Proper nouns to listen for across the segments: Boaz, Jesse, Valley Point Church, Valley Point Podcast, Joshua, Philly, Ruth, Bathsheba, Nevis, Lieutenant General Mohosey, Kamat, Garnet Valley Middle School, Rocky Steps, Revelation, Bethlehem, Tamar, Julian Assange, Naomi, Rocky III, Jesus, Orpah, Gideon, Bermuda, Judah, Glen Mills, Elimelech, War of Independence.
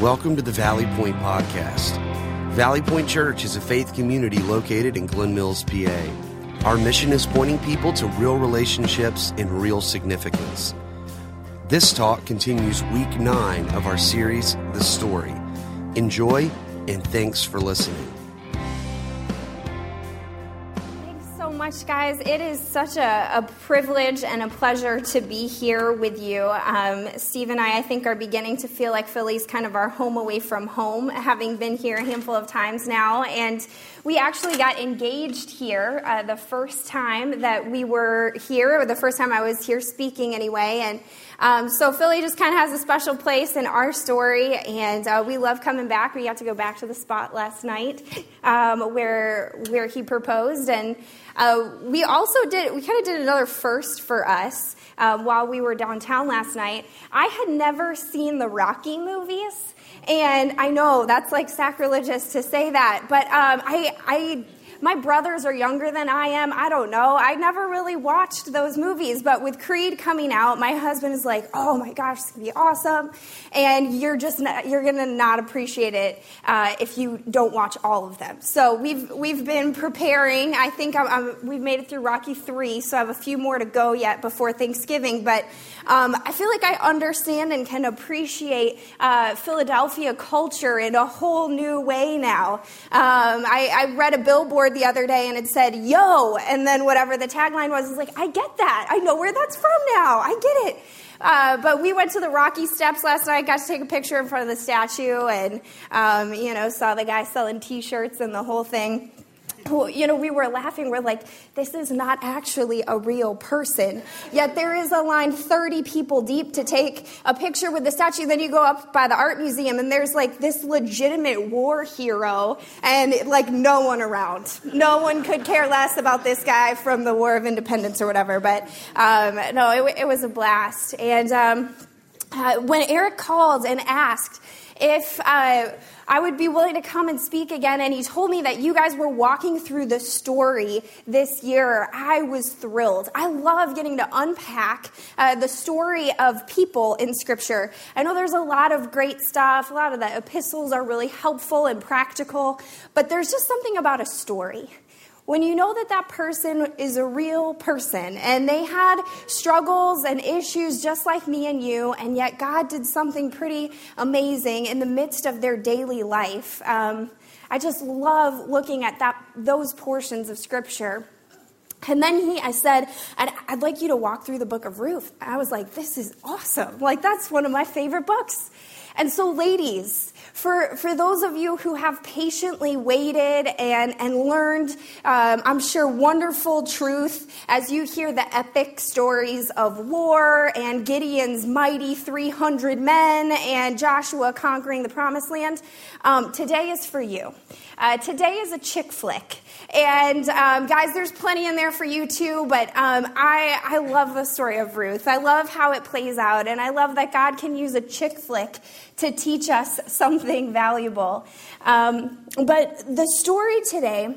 Welcome to the Valley Point Podcast. Valley Point Church is a faith community located in Glen Mills, PA. Our mission is pointing people to real relationships and real significance. This talk continues week 9 of our series, The Story. Enjoy, and thanks for listening. Thanks so much, guys. It is such a privilege and a pleasure to be here with you. Steve and I think, are beginning to feel like Philly's kind of our home away from home, having been here a handful of times now. And we actually got engaged here the first time that we were here, or the first time I was here speaking anyway. And so Philly just kind of has a special place in our story, and we love coming back. We got to go back to the spot last night where he proposed, and we kind of did another first for us while we were downtown last night. I had never seen the Rocky movies, and I know that's like sacrilegious to say that, but my brothers are younger than I am. I don't know. I never really watched those movies. But with Creed coming out, my husband is like, oh my gosh, it's going to be awesome. And you're going to not appreciate it if you don't watch all of them. So we've been preparing. I think we've made it through Rocky III, so I have a few more to go yet before Thanksgiving. But I feel like I understand and can appreciate Philadelphia culture in a whole new way now. I read a billboard the other day, and it said, yo, and then whatever the tagline was, is like, I get that. I know where that's from now. I get it. But we went to the Rocky Steps last night, got to take a picture in front of the statue, and, saw the guy selling T-shirts and the whole thing. We were laughing. We're like, this is not actually a real person. Yet there is a line 30 people deep to take a picture with the statue. Then you go up by the art museum, and there's like this legitimate war hero, and like no one around. No one could care less about this guy from the War of Independence or whatever. But it was a blast. And when Eric called and asked if I would be willing to come and speak again, and he told me that you guys were walking through the story this year, I was thrilled. I love getting to unpack the story of people in Scripture. I know there's a lot of great stuff. A lot of the epistles are really helpful and practical, but there's just something about a story. When you know that person is a real person, and they had struggles and issues just like me and you, and yet God did something pretty amazing in the midst of their daily life. I just love looking at those portions of Scripture. And then I said, I'd like you to walk through the book of Ruth. I was like, this is awesome. Like, that's one of my favorite books. And so, ladies, for those of you who have patiently waited and learned, I'm sure, wonderful truth as you hear the epic stories of war and Gideon's mighty 300 men and Joshua conquering the Promised Land, today is for you. Today is a chick flick. And guys, there's plenty in there for you too, but I love the story of Ruth. I love how it plays out, and I love that God can use a chick flick to teach us something valuable. But the story today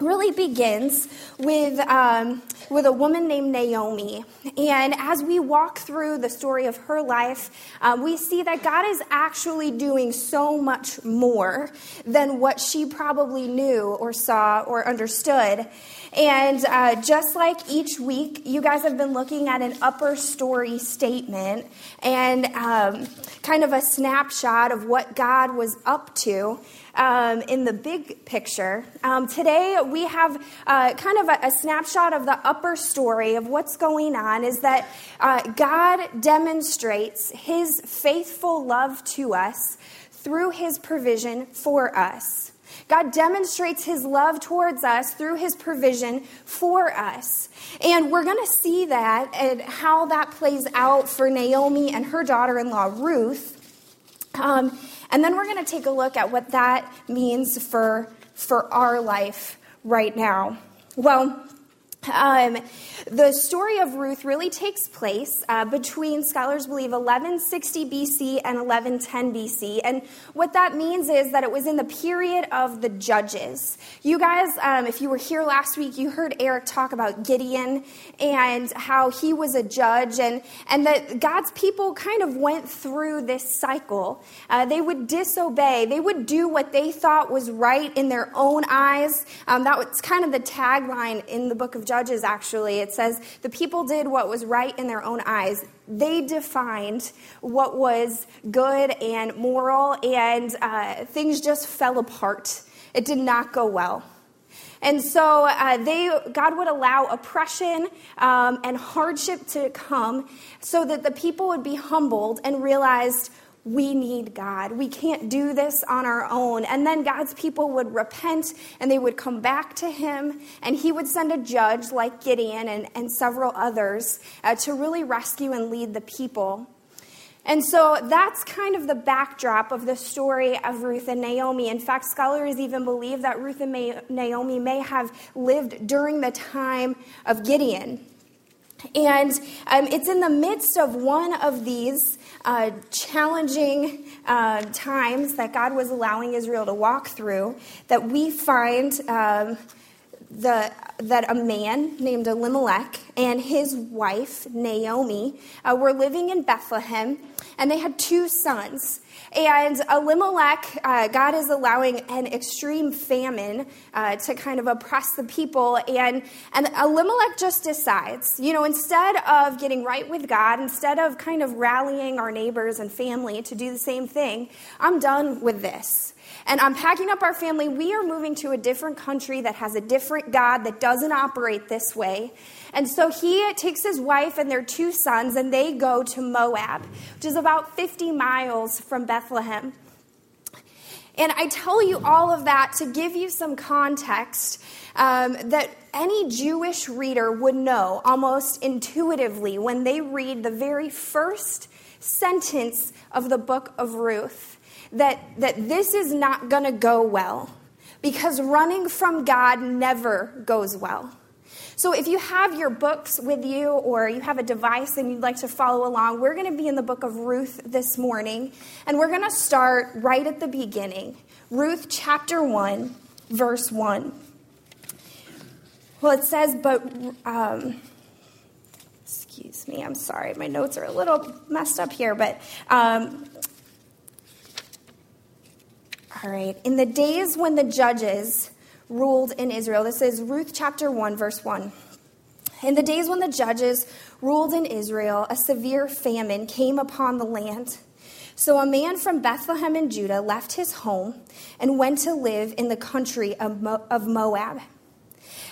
really begins with a woman named Naomi. And as we walk through the story of her life, we see that God is actually doing so much more than what she probably knew or saw or understood. And just like each week, you guys have been looking at an upper story statement and kind of a snapshot of what God was up to in the big picture. Today, we have kind of a snapshot of the upper story of what's going on, is that God demonstrates his faithful love to us through his provision for us. God demonstrates his love towards us through his provision for us. And we're going to see that and how that plays out for Naomi and her daughter-in-law, Ruth. And then we're going to take a look at what that means for our life right now. Well, The story of Ruth really takes place between, scholars believe, 1160 BC and 1110 BC. And what that means is that it was in the period of the judges. You guys, if you were here last week, you heard Eric talk about Gideon and how he was a judge, and that God's people kind of went through this cycle. They would disobey. They would do what they thought was right in their own eyes. That was kind of the tagline in the book of Judges, actually. It says, the people did what was right in their own eyes. They defined what was good and moral, and things just fell apart. It did not go well. And so God would allow oppression and hardship to come so that the people would be humbled and realized, we need God. We can't do this on our own. And then God's people would repent, and they would come back to him, and he would send a judge like Gideon and several others to really rescue and lead the people. And so that's kind of the backdrop of the story of Ruth and Naomi. In fact, scholars even believe that Ruth and Naomi may have lived during the time of Gideon. And it's in the midst of one of these challenging times that God was allowing Israel to walk through that we find that a man named Elimelech and his wife, Naomi, were living in Bethlehem, and they had two sons. And Elimelech, God is allowing an extreme famine to kind of oppress the people. And Elimelech just decides, you know, instead of getting right with God, instead of kind of rallying our neighbors and family to do the same thing, I'm done with this. And I'm packing up our family. We are moving to a different country that has a different God that doesn't operate this way. And so he takes his wife and their two sons, and they go to Moab, which is about 50 miles from Bethlehem. And I tell you all of that to give you some context that any Jewish reader would know almost intuitively when they read the very first sentence of the book of Ruth. That this is not going to go well, because running from God never goes well. So if you have your books with you or you have a device and you'd like to follow along, we're going to be in the book of Ruth this morning, and we're going to start right at the beginning. Ruth chapter 1, verse 1. Well, it says, excuse me, I'm sorry, my notes are a little messed up here, but... all right. In the days when the judges ruled in Israel, this is Ruth chapter 1, verse 1. In the days when the judges ruled in Israel, a severe famine came upon the land. So a man from Bethlehem in Judah left his home and went to live in the country of Moab.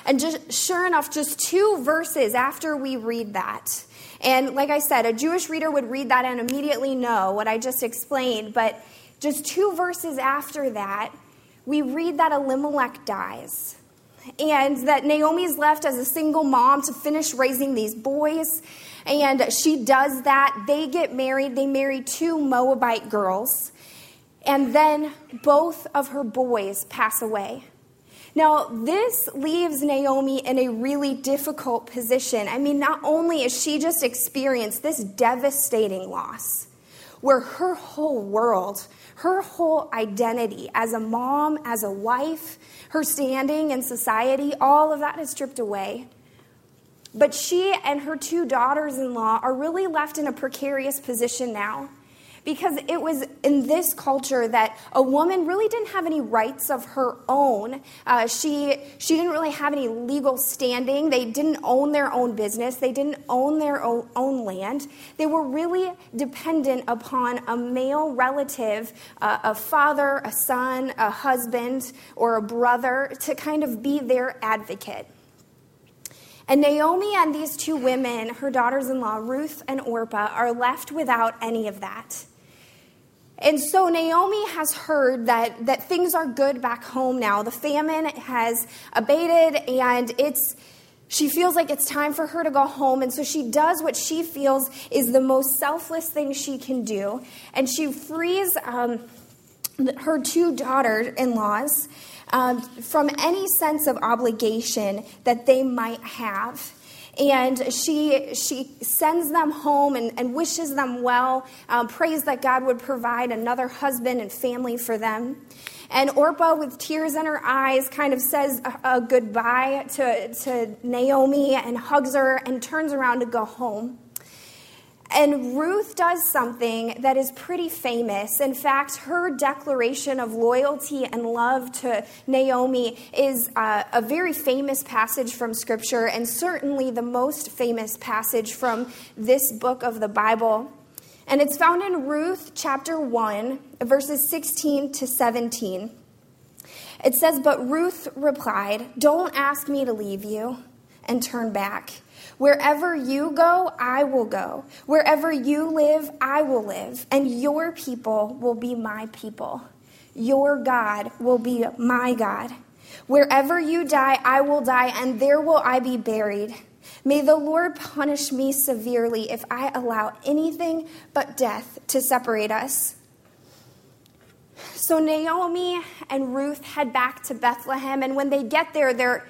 And sure enough, just two verses after we read that, and like I said, a Jewish reader would read that and immediately know what I just explained, but just two verses after that, we read that Elimelech dies and that Naomi's left as a single mom to finish raising these boys. And she does that. They get married. They marry two Moabite girls. And then both of her boys pass away. Now, this leaves Naomi in a really difficult position. I mean, not only has she just experienced this devastating loss, where her whole world, her whole identity as a mom, as a wife, her standing in society, all of that is stripped away. But she and her two daughters-in-law are really left in a precarious position now, because it was in this culture that a woman really didn't have any rights of her own. She didn't really have any legal standing. They didn't own their own business. They didn't own their own land. They were really dependent upon a male relative, a father, a son, a husband, or a brother to kind of be their advocate. And Naomi and these two women, her daughters-in-law, Ruth and Orpah, are left without any of that. And so Naomi has heard that things are good back home now. The famine has abated, and she feels like it's time for her to go home. And so she does what she feels is the most selfless thing she can do. And she frees her two daughter-in-laws from any sense of obligation that they might have. And she sends them home and wishes them well, prays that God would provide another husband and family for them. And Orpah, with tears in her eyes, kind of says a goodbye to Naomi and hugs her and turns around to go home. And Ruth does something that is pretty famous. In fact, her declaration of loyalty and love to Naomi is a very famous passage from Scripture, and certainly the most famous passage from this book of the Bible. And it's found in Ruth chapter 1, verses 16 to 17. It says, "But Ruth replied, 'Don't ask me to leave you and turn back. Wherever you go, I will go. Wherever you live, I will live. And your people will be my people. Your God will be my God. Wherever you die, I will die, and there will I be buried. May the Lord punish me severely if I allow anything but death to separate us.'" So Naomi and Ruth head back to Bethlehem, and when they get there, they're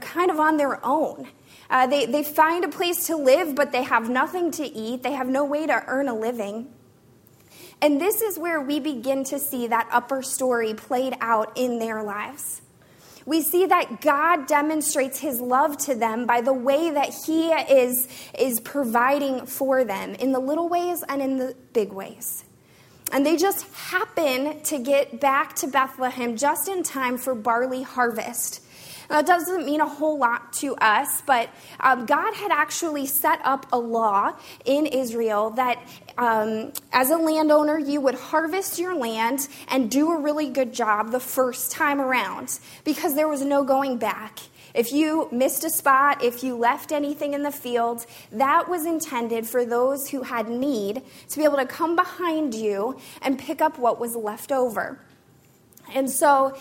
kind of on their own. They find a place to live, but they have nothing to eat. They have no way to earn a living. And this is where we begin to see that upper story played out in their lives. We see that God demonstrates his love to them by the way that he is providing for them in the little ways and in the big ways. And they just happen to get back to Bethlehem just in time for barley harvest. Now, that doesn't mean a whole lot to us, but God had actually set up a law in Israel that as a landowner, you would harvest your land and do a really good job the first time around because there was no going back. If you missed a spot, if you left anything in the field, that was intended for those who had need to be able to come behind you and pick up what was left over. And so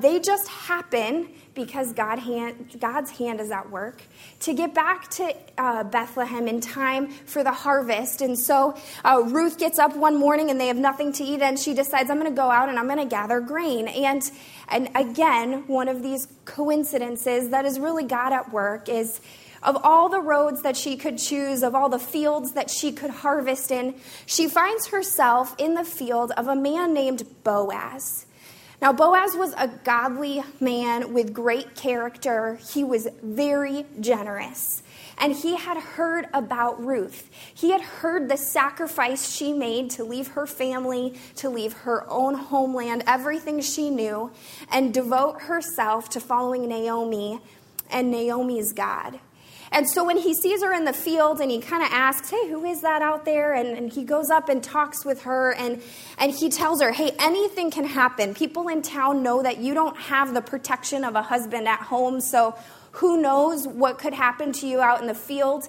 they just happen, because God's hand is at work, to get back to Bethlehem in time for the harvest. And so Ruth gets up one morning and they have nothing to eat, and she decides, I'm going to go out and I'm going to gather grain. And again, one of these coincidences that is really God at work is, of all the roads that she could choose, of all the fields that she could harvest in, she finds herself in the field of a man named Boaz. Now, Boaz was a godly man with great character. He was very generous. And he had heard about Ruth. He had heard the sacrifice she made to leave her family, to leave her own homeland, everything she knew, and devote herself to following Naomi and Naomi's God. And so when he sees her in the field and he kind of asks, hey, who is that out there? And he goes up and talks with her and he tells her, hey, anything can happen. People in town know that you don't have the protection of a husband at home, so who knows what could happen to you out in the field?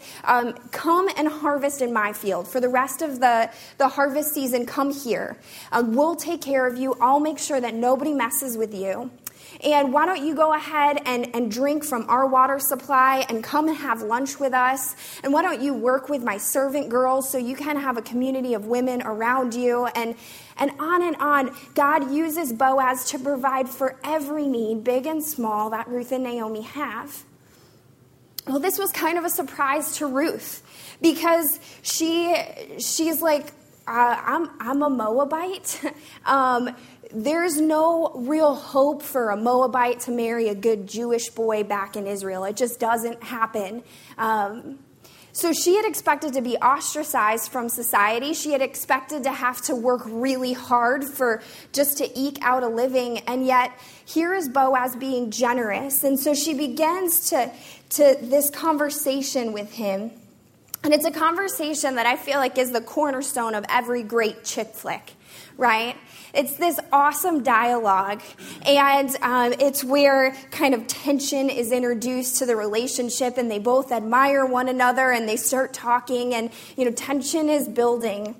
Come and harvest in my field. For the rest of the harvest season, come here. We'll take care of you. I'll make sure that nobody messes with you. And why don't you go ahead and drink from our water supply and come and have lunch with us? And why don't you work with my servant girls so you can have a community of women around you? And on and on. God uses Boaz to provide for every need, big and small, that Ruth and Naomi have. Well, this was kind of a surprise to Ruth because she's like, I'm a Moabite. There's no real hope for a Moabite to marry a good Jewish boy back in Israel. It just doesn't happen. So she had expected to be ostracized from society. She had expected to have to work really hard for just to eke out a living. And yet here is Boaz being generous. And so she begins to this conversation with him. And it's a conversation that I feel like is the cornerstone of every great chick flick, right? It's this awesome dialogue, and it's where kind of tension is introduced to the relationship, and they both admire one another, and they start talking, and, you know, tension is building.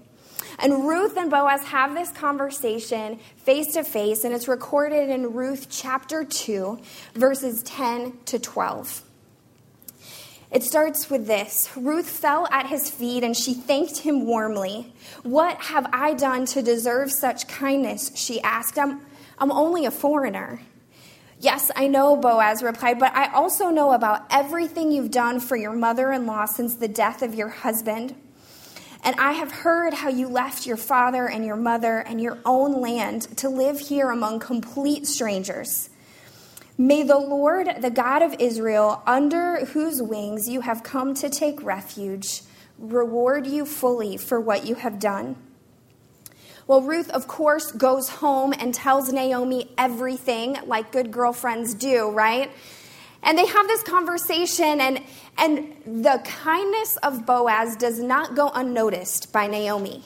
And Ruth and Boaz have this conversation face to face, and it's recorded in Ruth chapter 2, verses 10 to 12. It starts with this. Ruth fell at his feet and she thanked him warmly. What have I done to deserve such kindness? She asked. I'm only a foreigner. Yes, I know, Boaz replied, but I also know about everything you've done for your mother-in-law since the death of your husband. And I have heard how you left your father and your mother and your own land to live here among complete strangers. May the Lord, the God of Israel, under whose wings you have come to take refuge, reward you fully for what you have done. Well, Ruth, of course, goes home and tells Naomi everything, like good girlfriends do, right? And they have this conversation, and the kindness of Boaz does not go unnoticed by Naomi.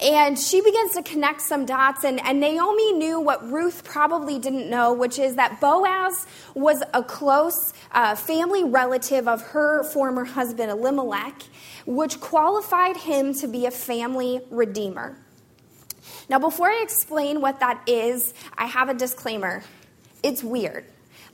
And she begins to connect some dots, and Naomi knew what Ruth probably didn't know, which is that Boaz was a close family relative of her former husband, Elimelech, which qualified him to be a family redeemer. Now, before I explain what that is, I have a disclaimer. It's weird.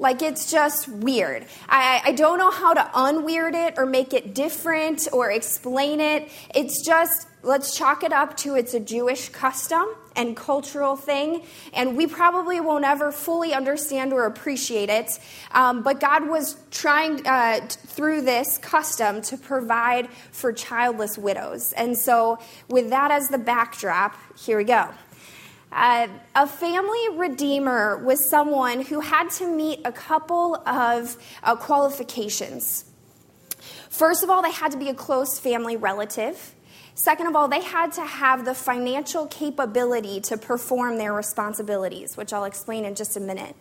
Like, it's just weird. I don't know how to unweird it or make it different or explain it. It's just, let's chalk it up to it's a Jewish custom and cultural thing, and we probably won't ever fully understand or appreciate it. But God was trying through this custom to provide for childless widows. And so with that as the backdrop, here we go. A family redeemer was someone who had to meet a couple of qualifications. First of all, they had to be a close family relative. Second of all, they had to have the financial capability to perform their responsibilities, which I'll explain in just a minute.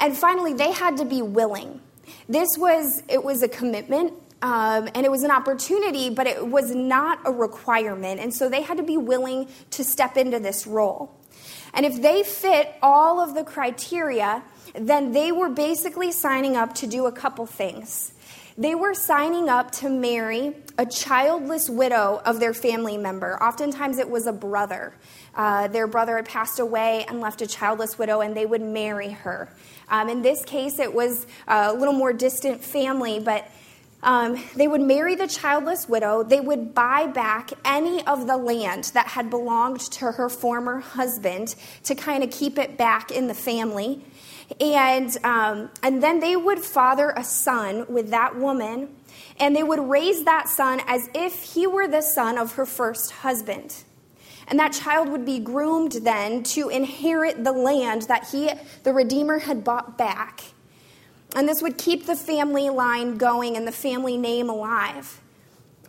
And finally, they had to be willing. It was a commitment. And it was an opportunity, but it was not a requirement. And so they had to be willing to step into this role. And if they fit all of the criteria, then they were basically signing up to do a couple things. They were signing up to marry a childless widow of their family member. Oftentimes it was a brother. Their brother had passed away and left a childless widow, and they would marry her. In this case, it was a little more distant family, but they would marry the childless widow. They would buy back any of the land that had belonged to her former husband to kind of keep it back in the family. And then they would father a son with that woman, and they would raise that son as if he were the son of her first husband. And that child would be groomed then to inherit the land that he, the Redeemer, had bought back. And this would keep the family line going and the family name alive.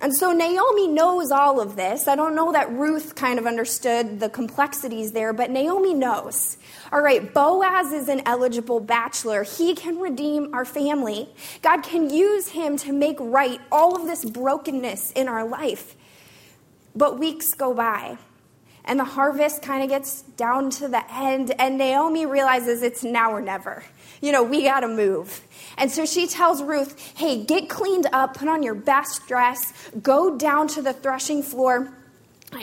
And so Naomi knows all of this. I don't know that Ruth kind of understood the complexities there, but Naomi knows. All right, Boaz is an eligible bachelor. He can redeem our family. God can use him to make right all of this brokenness in our life. But weeks go by, and the harvest kind of gets down to the end, and Naomi realizes it's now or never. You know, we got to move. And so she tells Ruth, hey, get cleaned up, put on your best dress, go down to the threshing floor.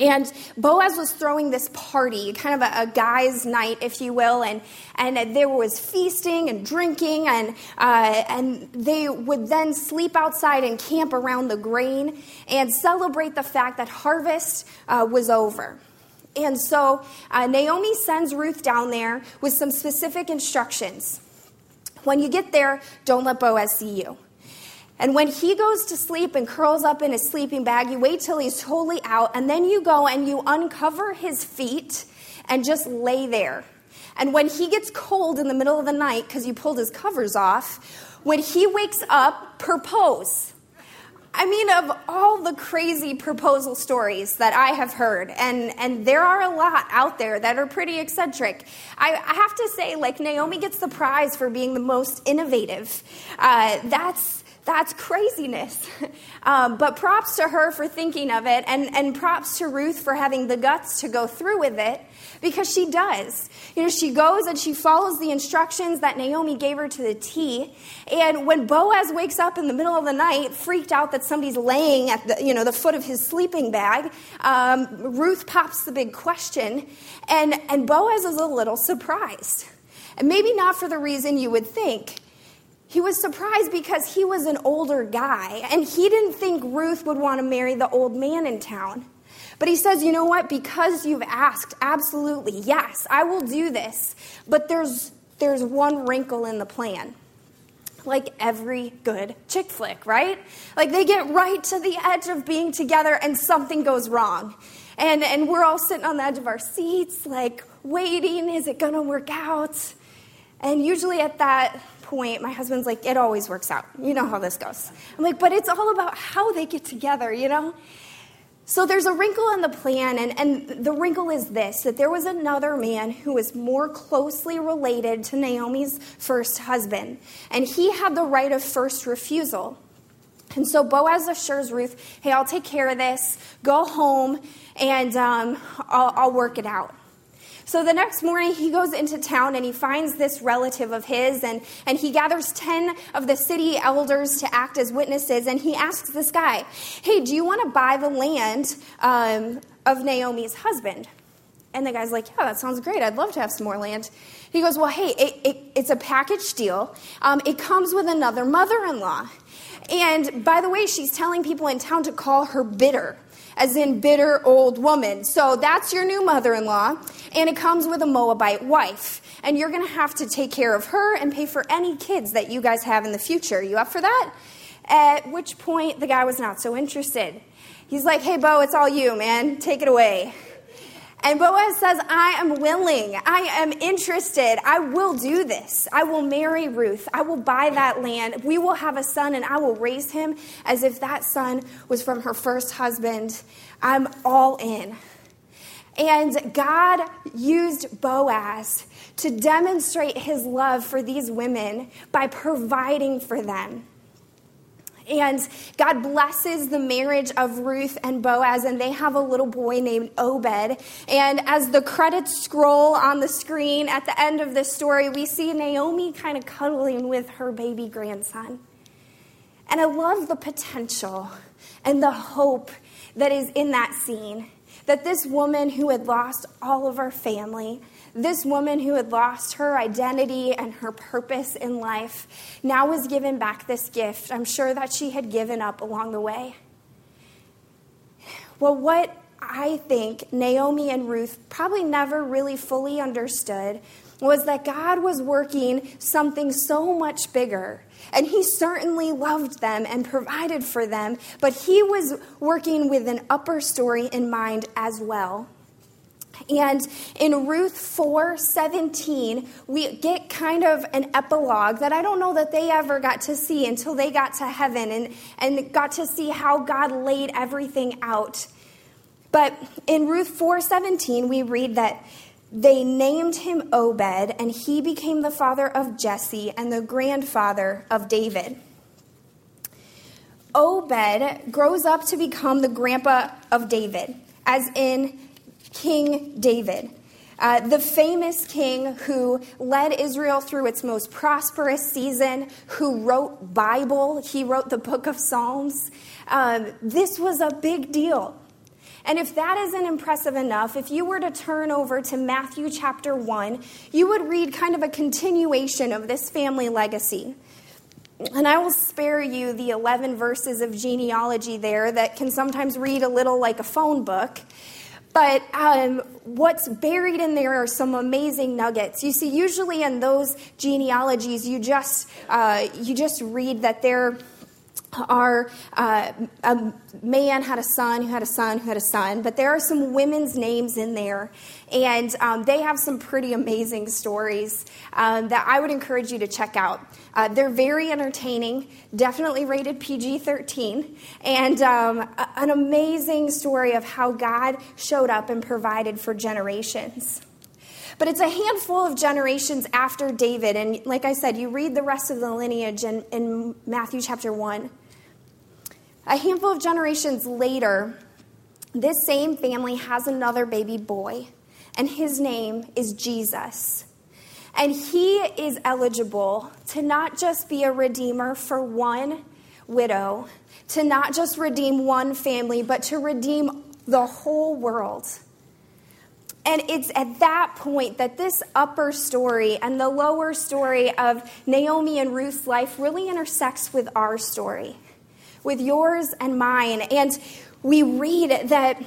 And Boaz was throwing this party, kind of a guy's night, if you will. And there was feasting and drinking, and they would then sleep outside and camp around the grain and celebrate the fact that harvest was over. And so Naomi sends Ruth down there with some specific instructions. When you get there, don't let Boaz see you. And when he goes to sleep and curls up in his sleeping bag, you wait till he's totally out, and then you go and you uncover his feet and just lay there. And when he gets cold in the middle of the night, because you pulled his covers off, when he wakes up, propose. I mean, of all the crazy proposal stories that I have heard, and there are a lot out there that are pretty eccentric, I have to say, like, Naomi gets the prize for being the most innovative. That's craziness. But props to her for thinking of it, and props to Ruth for having the guts to go through with it, because she does. You know, she goes and she follows the instructions that Naomi gave her to the T. And when Boaz wakes up in the middle of the night, freaked out that somebody's laying at the foot of his sleeping bag, Ruth pops the big question, and Boaz is a little surprised. And maybe not for the reason you would think. He was surprised because he was an older guy, and he didn't think Ruth would want to marry the old man in town. But he says, you know what, because you've asked, absolutely, yes, I will do this. But there's there's one wrinkle in the plan. Like every good chick flick, right? Like they get right to the edge of being together and something goes wrong. And we're all sitting on the edge of our seats, like waiting, is it gonna work out? And usually at that point, my husband's like, it always works out. You know how this goes. I'm like, but it's all about how they get together, you know? So there's a wrinkle in the plan, and the wrinkle is this, that there was another man who was more closely related to Naomi's first husband, and he had the right of first refusal. And so Boaz assures Ruth, hey, I'll take care of this, go home, and I'll work it out. So the next morning, he goes into town and he finds this relative of his, and he gathers 10 of the city elders to act as witnesses, and he asks this guy, hey, do you want to buy the land of Naomi's husband? And the guy's like, yeah, that sounds great. I'd love to have some more land. And he goes, well, hey, it's a package deal. It comes with another mother-in-law. And by the way, she's telling people in town to call her bitter, as in bitter old woman. So that's your new mother-in-law, and it comes with a Moabite wife. And you're going to have to take care of her and pay for any kids that you guys have in the future. You up for that? At which point, the guy was not so interested. He's like, hey, Bo, it's all you, man. Take it away. And Boaz says, I am willing. I am interested. I will do this. I will marry Ruth. I will buy that land. We will have a son, and I will raise him as if that son was from her first husband. I'm all in. And God used Boaz to demonstrate his love for these women by providing for them. And God blesses the marriage of Ruth and Boaz, and they have a little boy named Obed. And as the credits scroll on the screen at the end of this story, we see Naomi kind of cuddling with her baby grandson. And I love the potential and the hope that is in that scene, that this woman who had lost all of her family, this woman who had lost her identity and her purpose in life, now was given back this gift, I'm sure, that she had given up along the way. Well, what I think Naomi and Ruth probably never really fully understood was that God was working something so much bigger. And he certainly loved them and provided for them, but he was working with an upper story in mind as well. And in Ruth 4:17, we get kind of an epilogue that I don't know that they ever got to see until they got to heaven and got to see how God laid everything out. But in Ruth 4:17, we read that they named him Obed, and he became the father of Jesse and the grandfather of David. Obed grows up to become the grandpa of David, as in King David, the famous king who led Israel through its most prosperous season, who wrote Bible, he wrote the book of Psalms. This was a big deal. And if that isn't impressive enough, if you were to turn over to Matthew chapter 1, you would read kind of a continuation of this family legacy. And I will spare you the 11 verses of genealogy there that can sometimes read a little like a phone book. But what's buried in there are some amazing nuggets. You see, usually in those genealogies, you just read that there are a man had a son who had a son who had a son. But there are some women's names in there, and they have some pretty amazing stories that I would encourage you to check out. They're very entertaining, definitely rated PG-13, and an amazing story of how God showed up and provided for generations. But it's a handful of generations after David, and like I said, you read the rest of the lineage in Matthew chapter 1. A handful of generations later, this same family has another baby boy, and his name is Jesus. And he is eligible to not just be a redeemer for one widow, to not just redeem one family, but to redeem the whole world. And it's at that point that this upper story and the lower story of Naomi and Ruth's life really intersects with our story, with yours and mine. And we read that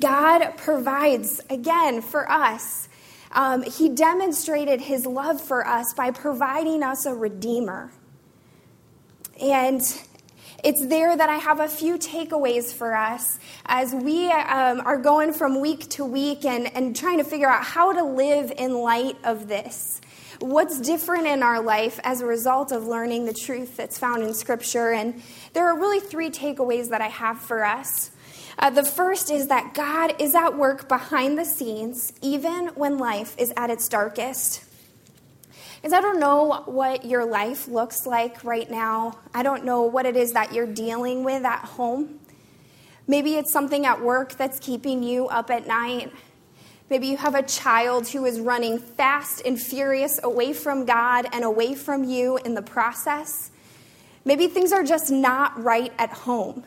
God provides, again, for us. He demonstrated his love for us by providing us a redeemer. And it's there that I have a few takeaways for us as we are going from week to week and trying to figure out how to live in light of this. What's different in our life as a result of learning the truth that's found in Scripture? And there are really three takeaways that I have for us. The first is that God is at work behind the scenes, even when life is at its darkest. Because I don't know what your life looks like right now. I don't know what it is that you're dealing with at home. Maybe it's something at work that's keeping you up at night. Maybe you have a child who is running fast and furious away from God and away from you in the process. Maybe things are just not right at home.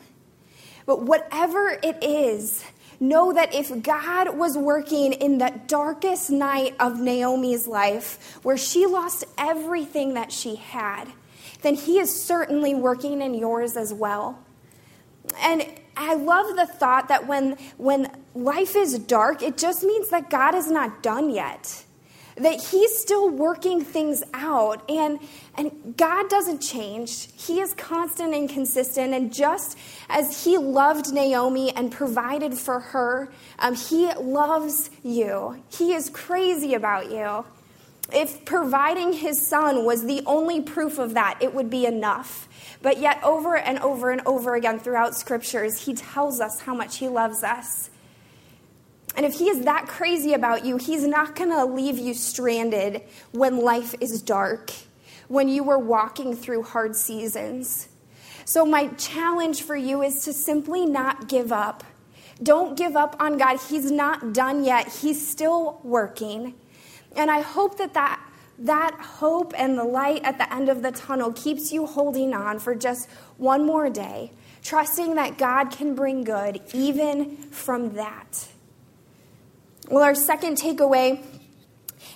But whatever it is, know that if God was working in the darkest night of Naomi's life, where she lost everything that she had, then he is certainly working in yours as well. And I love the thought that when life is dark, it just means that God is not done yet, that he's still working things out. And God doesn't change. He is constant and consistent. And just as he loved Naomi and provided for her, he loves you. He is crazy about you. If providing his son was the only proof of that, it would be enough. But yet over and over and over again throughout scriptures, he tells us how much he loves us. And if he is that crazy about you, he's not going to leave you stranded when life is dark, when you are walking through hard seasons. So my challenge for you is to simply not give up. Don't give up on God. He's not done yet. He's still working. And I hope that hope and the light at the end of the tunnel keeps you holding on for just one more day, trusting that God can bring good even from that. Well, our second takeaway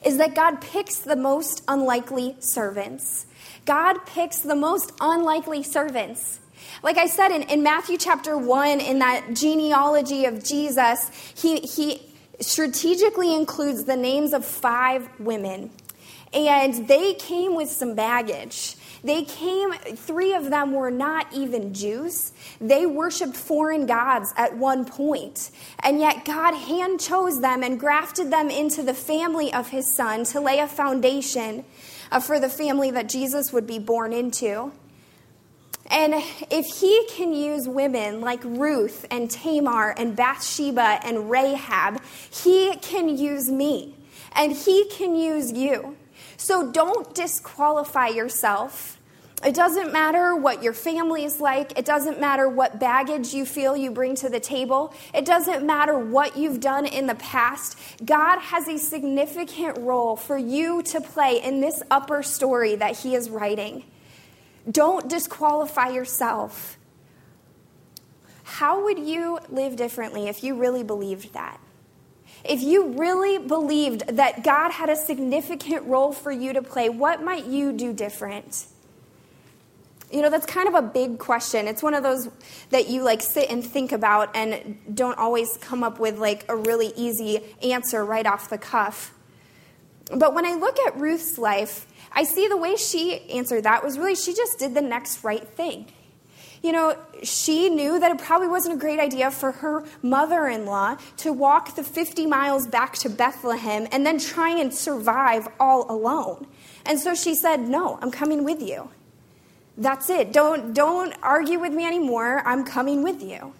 is that God picks the most unlikely servants. God picks the most unlikely servants. Like I said, in Matthew chapter 1, in that genealogy of Jesus, he strategically includes the names of 5 women. And they came with some baggage. 3 of them were not even Jews. They worshipped foreign gods at one point. And yet God hand chose them and grafted them into the family of his son to lay a foundation for the family that Jesus would be born into. And if he can use women like Ruth and Tamar and Bathsheba and Rahab, he can use me and he can use you. So don't disqualify yourself. It doesn't matter what your family is like. It doesn't matter what baggage you feel you bring to the table. It doesn't matter what you've done in the past. God has a significant role for you to play in this upper story that he is writing. Don't disqualify yourself. How would you live differently if you really believed that? If you really believed that God had a significant role for you to play, what might you do different? You know, that's kind of a big question. It's one of those that you like sit and think about and don't always come up with like a really easy answer right off the cuff. But when I look at Ruth's life, I see the way she answered that was really she just did the next right thing. You know, she knew that it probably wasn't a great idea for her mother-in-law to walk the 50 miles back to Bethlehem and then try and survive all alone. And so she said, "No, I'm coming with you. That's it. Don't argue with me anymore. I'm coming with you."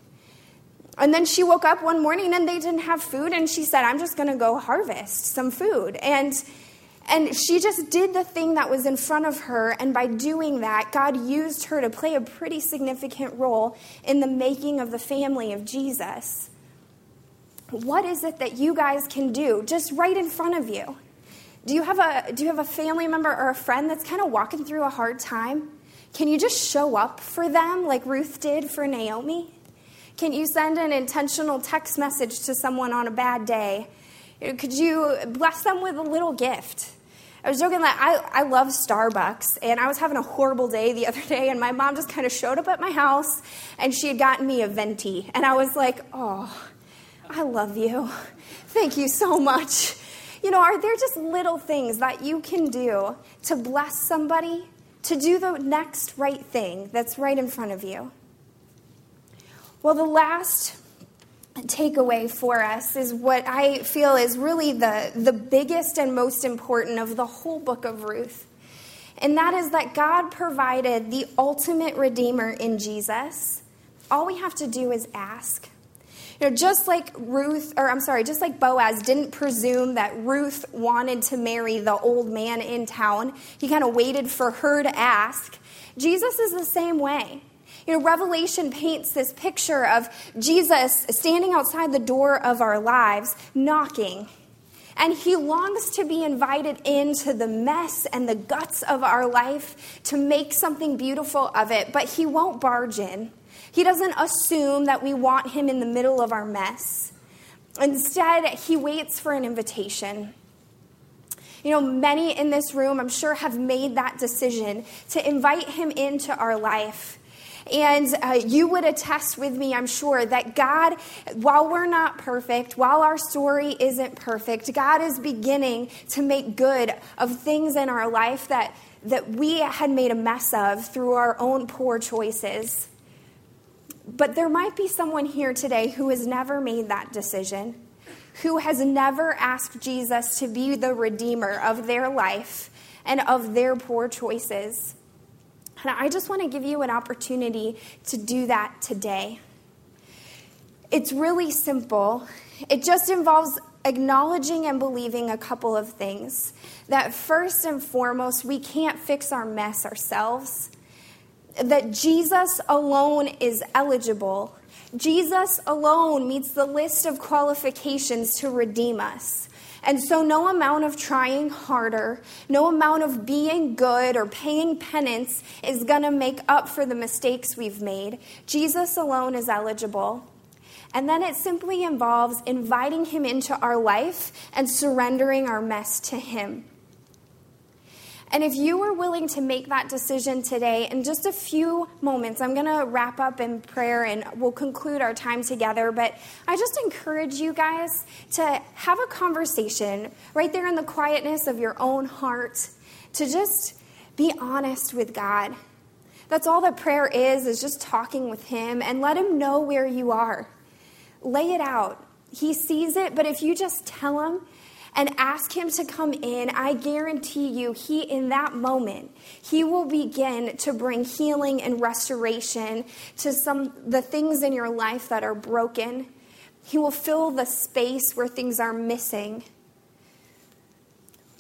And then she woke up one morning and they didn't have food, and she said, "I'm just going to go harvest some food." And she just did the thing that was in front of her, and by doing that, God used her to play a pretty significant role in the making of the family of Jesus. What is it that you guys can do just right in front of you? Do you have a family member or a friend that's kind of walking through a hard time? Can you just show up for them like Ruth did for Naomi? Can you send an intentional text message to someone on a bad day? Could you bless them with a little gift? I was joking that I love Starbucks, and I was having a horrible day the other day, and my mom just kind of showed up at my house, and she had gotten me a venti. And I was like, "Oh, I love you. Thank you so much." Are there just little things that you can do to bless somebody, to do the next right thing that's right in front of you? Well, the last takeaway for us is what I feel is really the biggest and most important of the whole book of Ruth. And that is that God provided the ultimate redeemer in Jesus. All we have to do is ask. Just like Boaz didn't presume that Ruth wanted to marry the old man in town. He kind of waited for her to ask. Jesus is the same way. Revelation paints this picture of Jesus standing outside the door of our lives, knocking. And he longs to be invited into the mess and the guts of our life to make something beautiful of it, but he won't barge in. He doesn't assume that we want him in the middle of our mess. Instead, he waits for an invitation. Many in this room, I'm sure, have made that decision to invite him into our life. And you would attest with me, I'm sure, that God, while we're not perfect, while our story isn't perfect, God is beginning to make good of things in our life that we had made a mess of through our own poor choices. But there might be someone here today who has never made that decision, who has never asked Jesus to be the redeemer of their life and of their poor choices. And I just want to give you an opportunity to do that today. It's really simple. It just involves acknowledging and believing a couple of things. That first and foremost, we can't fix our mess ourselves. That Jesus alone is eligible. Jesus alone meets the list of qualifications to redeem us. And so no amount of trying harder, no amount of being good or paying penance is going to make up for the mistakes we've made. Jesus alone is eligible. And then it simply involves inviting him into our life and surrendering our mess to him. And if you were willing to make that decision today, in just a few moments, I'm going to wrap up in prayer and we'll conclude our time together. But I just encourage you guys to have a conversation right there in the quietness of your own heart, to just be honest with God. That's all that prayer is just talking with him and let him know where you are. Lay it out. He sees it, but if you just tell him, and ask him to come in, I guarantee you, in that moment, he will begin to bring healing and restoration to the things in your life that are broken. He will fill the space where things are missing.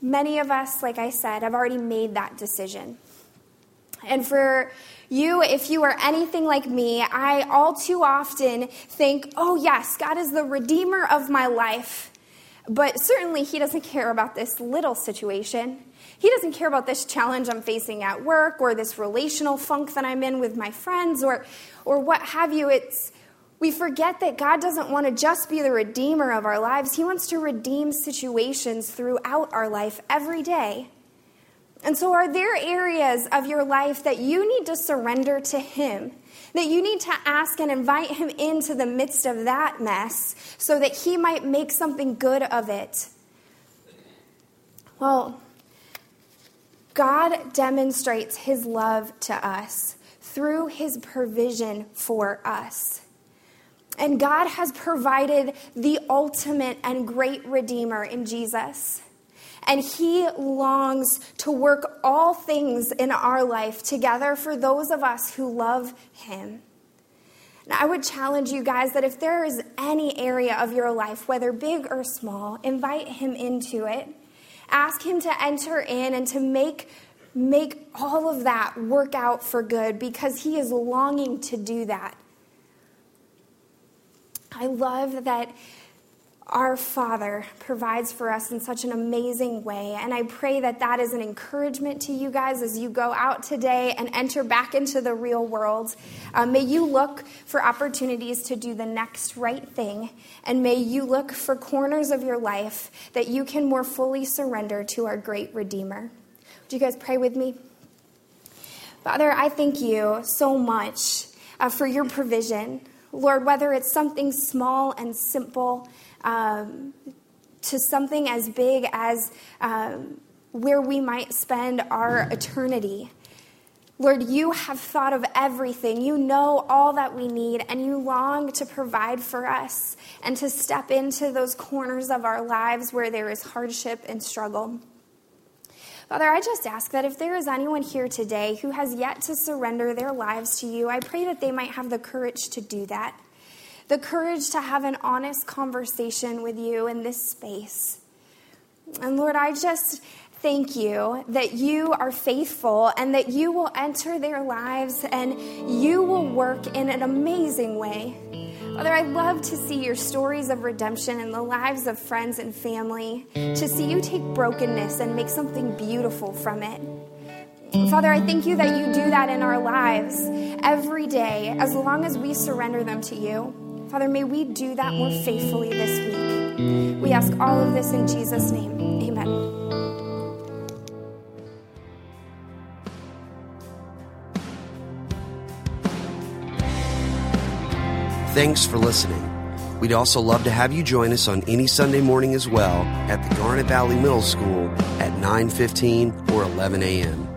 Many of us, like I said, have already made that decision. And for you, if you are anything like me, I all too often think, oh yes, God is the redeemer of my life. But certainly he doesn't care about this little situation. He doesn't care about this challenge I'm facing at work or this relational funk that I'm in with my friends or what have you. We forget that God doesn't want to just be the redeemer of our lives. He wants to redeem situations throughout our life every day. And so are there areas of your life that you need to surrender to him? That you need to ask and invite him into the midst of that mess so that he might make something good of it. Well, God demonstrates his love to us through his provision for us. And God has provided the ultimate and great redeemer in Jesus. And he longs to work all things in our life together for those of us who love him. And I would challenge you guys that if there is any area of your life, whether big or small, invite him into it. Ask him to enter in and to make all of that work out for good because he is longing to do that. I love that our Father provides for us in such an amazing way. And I pray that is an encouragement to you guys as you go out today and enter back into the real world. May you look for opportunities to do the next right thing. And may you look for corners of your life that you can more fully surrender to our great Redeemer. Would you guys pray with me? Father, I thank you so much for your provision. Lord, whether it's something small and simple, to something as big as where we might spend our eternity. Lord, you have thought of everything. You know all that we need, and you long to provide for us and to step into those corners of our lives where there is hardship and struggle. Father, I just ask that if there is anyone here today who has yet to surrender their lives to you, I pray that they might have the courage to do that, the courage to have an honest conversation with you in this space. And Lord, I just thank you that you are faithful and that you will enter their lives and you will work in an amazing way. Father, I love to see your stories of redemption in the lives of friends and family, to see you take brokenness and make something beautiful from it. Father, I thank you that you do that in our lives every day, as long as we surrender them to you. Father, may we do that more faithfully this week. We ask all of this in Jesus' name. Amen. Thanks for listening. We'd also love to have you join us on any Sunday morning as well at the Garnet Valley Middle School at 9:15 or 11 a.m.